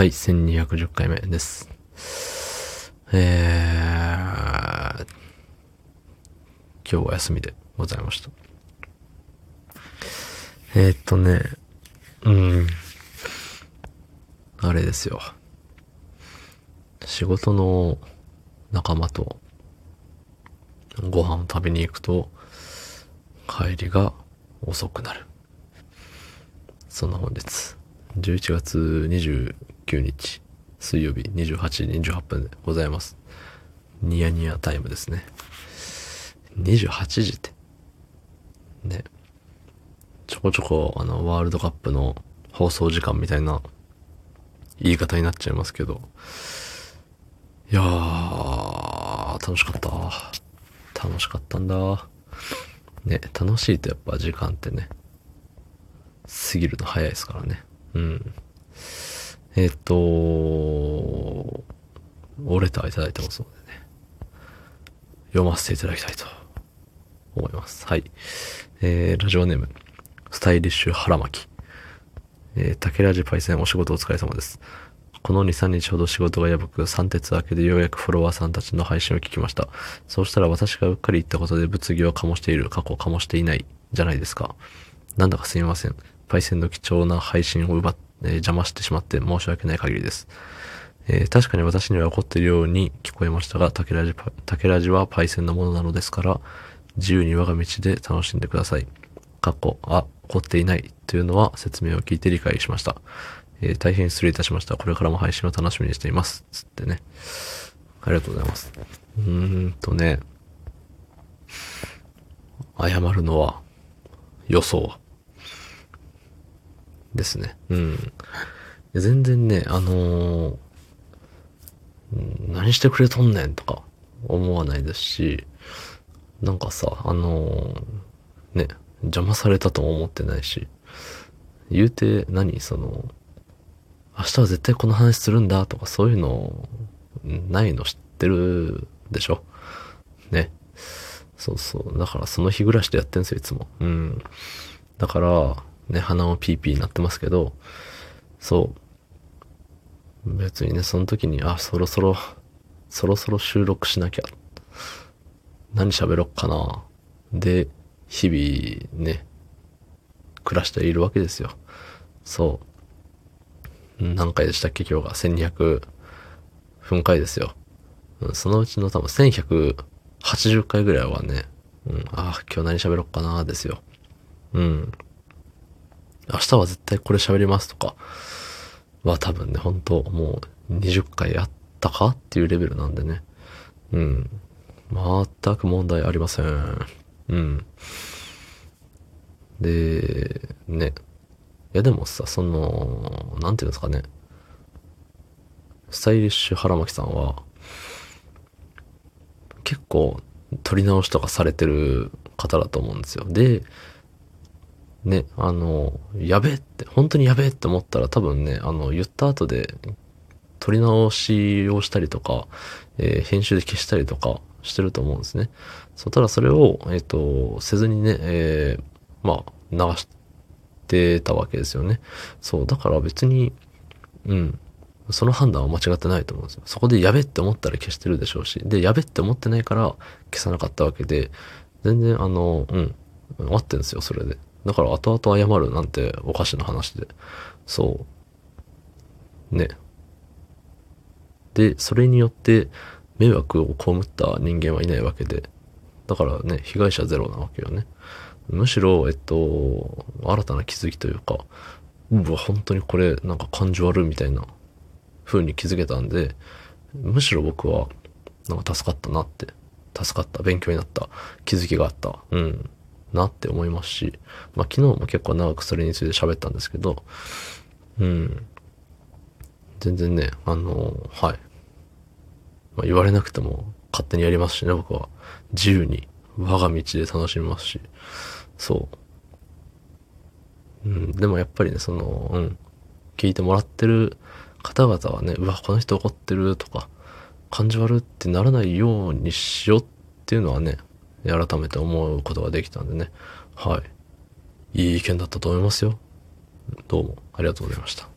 はい、1210回目です。今日は休みでございました。あれですよ。仕事の仲間とご飯を食べに行くと帰りが遅くなる。そんな本日11月29日水曜日28時28分でございます。ニヤニヤタイムですね。28時ってね、ちょこちょこワールドカップの放送時間みたいな言い方になっちゃいますけど、いやー楽しかったんだね。楽しいとやっぱ時間ってね過ぎるの早いですからね。おレターいただいてますのでね、読ませていただきたいと思います。はい。ラジオネームスタイリッシュ腹巻き、竹ラジパイセン、お仕事お疲れ様です。この 2,3 日ほど仕事がやばく、3鉄明けでようやくフォロワーさんたちの配信を聞きました。そうしたら私がうっかり言ったことで物議を醸している、過去醸していないじゃないですか。なんだかすみません。パイセンの貴重な配信を奪って、邪魔してしまって申し訳ない限りです。確かに私には怒っているように聞こえましたが、竹ラジはパイセンのものなのですから、自由に我が道で楽しんでください。過去、怒っていないというのは説明を聞いて理解しました。大変失礼いたしました。これからも配信を楽しみにしていますつってね、ありがとうございます。謝るのは予想ですね。全然ね、何してくれとんねんとか思わないですし、なんかさ、ね、邪魔されたとも思ってないし、言うて何、明日は絶対この話するんだとかそういうのないの知ってるでしょね。そうそう。だからその日暮らしでやってんすよ、いつも。だからね、鼻をピーピー鳴ってますけど、そう。別にね、その時に、そろそろ収録しなきゃ。何喋ろっかな。で、日々ね、暮らしているわけですよ。そう。何回でしたっけ、今日が。1200分回ですよ。そのうちの多分1180回ぐらいはね、今日何喋ろっかな、ですよ。明日は絶対これ喋りますとかは多分ね、本当もう20回やったかっていうレベルなんでね。全く問題ありません。で、ね。いやでもさ、なんていうんですかね。スタイリッシュ腹巻さんは、結構撮り直しとかされてる方だと思うんですよ。で、ね、やべえって、本当にやべえって思ったら多分ね、言った後で、撮り直しをしたりとか、編集で消したりとかしてると思うんですね。そう、ただそれを、せずにね、流してたわけですよね。そう、だから別に、その判断は間違ってないと思うんですよ。そこでやべえって思ったら消してるでしょうし、で、やべえって思ってないから消さなかったわけで、全然合ってるんですよ、それで。だから後々謝るなんておかしな話で。そう。ね。で、それによって迷惑を被った人間はいないわけで。だからね、被害者ゼロなわけよね。むしろ、新たな気づきというか、本当にこれなんか感じ悪いみたいな風に気づけたんで、むしろ僕はなんか助かったなって。助かった。勉強になった。気づきがあった。なって思いますし、昨日も結構長くそれについて喋ったんですけど、全然ね、はい。言われなくても勝手にやりますしね、僕は。自由に、我が道で楽しみますし、そう。でもやっぱりね、聞いてもらってる方々はね、この人怒ってるとか、感じ悪ってならないようにしようっていうのはね、改めて思うことができたんでね。はい。いい意見だったと思いますよ。どうもありがとうございました。